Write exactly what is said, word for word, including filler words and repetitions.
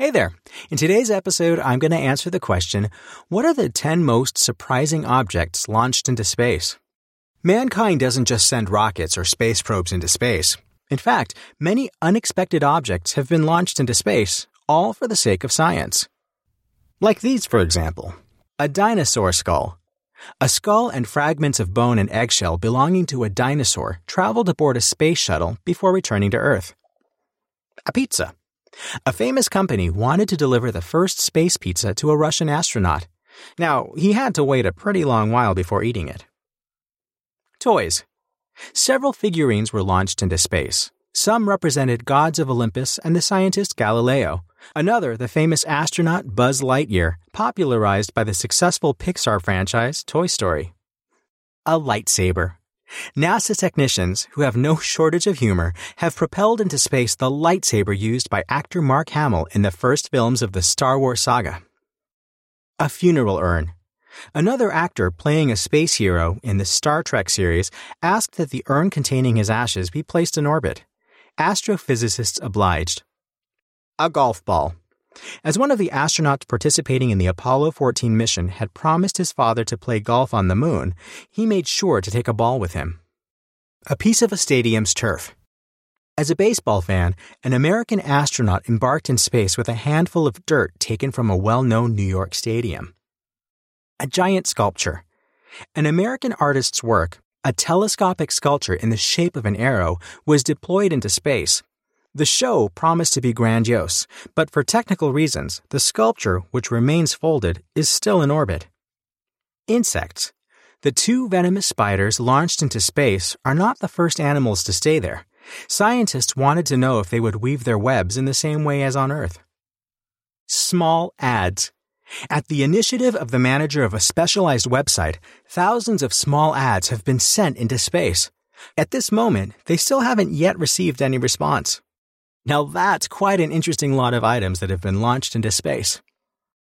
Hey there! In today's episode, I'm going to answer the question, what are the ten most surprising objects launched into space? Mankind doesn't just send rockets or space probes into space. In fact, many unexpected objects have been launched into space, all for the sake of science. Like these, for example. A dinosaur skull. A skull and fragments of bone and eggshell belonging to a dinosaur traveled aboard a space shuttle before returning to Earth. A pizza. A famous company wanted to deliver the first space pizza to a Russian astronaut. Now, he had to wait a pretty long while before eating it. Toys. Several figurines were launched into space. Some represented gods of Olympus and the scientist Galileo. Another, the famous astronaut Buzz Lightyear, popularized by the successful Pixar franchise Toy Story. A lightsaber. NASA technicians, who have no shortage of humor, have propelled into space the lightsaber used by actor Mark Hamill in the first films of the Star Wars saga. A funeral urn. Another actor playing a space hero in the Star Trek series asked that the urn containing his ashes be placed in orbit. Astrophysicists obliged. A golf ball. As one of the astronauts participating in the Apollo fourteen mission had promised his father to play golf on the moon, he made sure to take a ball with him. A piece of a stadium's turf. As a baseball fan, an American astronaut embarked in space with a handful of dirt taken from a well-known New York stadium. A giant sculpture. An American artist's work, a telescopic sculpture in the shape of an arrow, was deployed into space. The show promised to be grandiose, but for technical reasons, the sculpture, which remains folded, is still in orbit. Insects. The two venomous spiders launched into space are not the first animals to stay there. Scientists wanted to know if they would weave their webs in the same way as on Earth. Small ads. At the initiative of the manager of a specialized website, thousands of small ads have been sent into space. At this moment, they still haven't yet received any response. Now that's quite an interesting lot of items that have been launched into space.